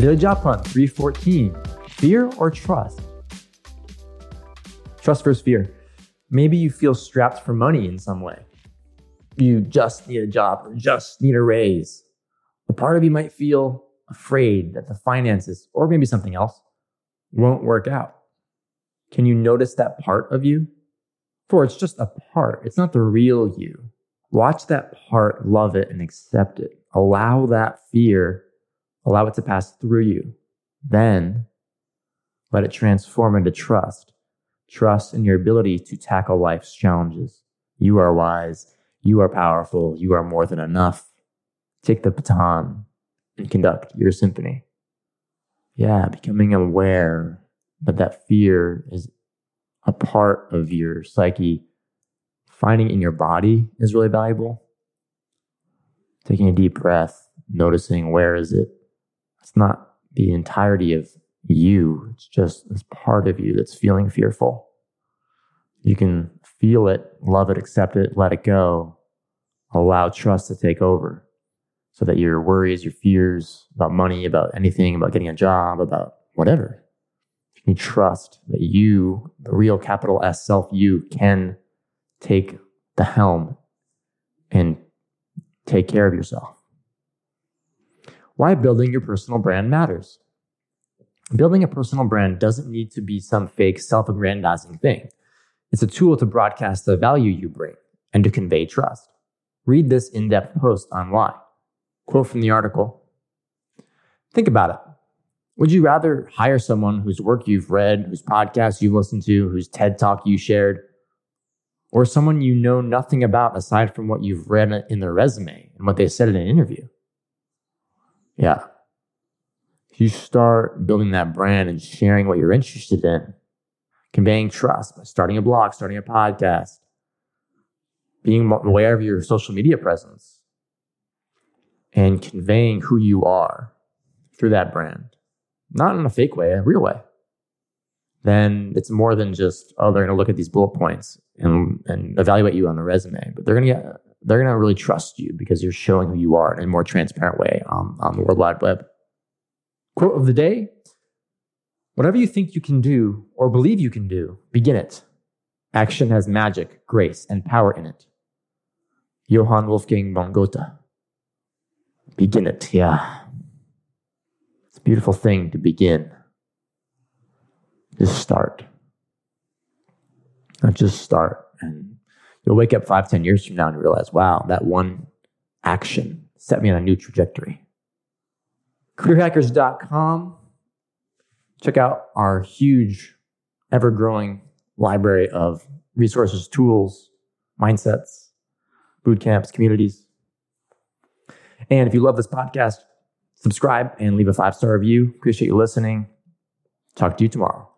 The Daily Job Hunt 314, fear or trust? Trust versus fear. Maybe you feel strapped for money in some way. You just need a job or just need a raise. But part of you might feel afraid that the finances, or maybe something else, won't work out. Can you notice that part of you? For it's just a part, it's not the real you. Watch that part, love it, and accept it. Allow that fear, allow it to pass through you. Then let it transform into trust. Trust in your ability to tackle life's challenges. You are wise, you are powerful, you are more than enough. Take the baton and conduct your symphony. Yeah, becoming aware that that fear is a part of your psyche. Finding it in your body is really valuable. Taking a deep breath, noticing where is it. It's not the entirety of you. It's just this part of you that's feeling fearful. You can feel it, love it, accept it, let it go. Allow trust to take over so that your worries, your fears about money, about anything, about getting a job, about whatever. You trust that you, the real capital S self, you can take the helm and take care of yourself. Why building your personal brand matters. Building a personal brand doesn't need to be some fake self-aggrandizing thing. It's a tool to broadcast the value you bring and to convey trust. Read this in-depth post online. Quote from the article. Think about it. Would you rather hire someone whose work you've read, whose podcast you've listened to, whose TED Talk you shared, or someone you know nothing about aside from what you've read in their resume and what they said in an interview? Yeah. If you start building that brand and sharing what you're interested in, conveying trust by starting a blog, starting a podcast, being aware of your social media presence, and conveying who you are through that brand, not in a fake way, a real way, then it's more than just, oh, they're going to look at these bullet points and evaluate you on the resume, but they're going to really trust you because you're showing who you are in a more transparent way on the World Wide Web. Quote of the day, whatever you think you can do or believe you can do, begin it. Action has magic, grace, and power in it. Johann Wolfgang von Goethe. Begin it, yeah. It's a beautiful thing to begin. Just start. Not just start. And you'll wake up 5-10 years from now and realize, wow, that one action set me on a new trajectory. CareerHackers.com. Check out our huge, ever-growing library of resources, tools, mindsets, boot camps, communities. And if you love this podcast, subscribe and leave a 5-star review. Appreciate you listening. Talk to you tomorrow.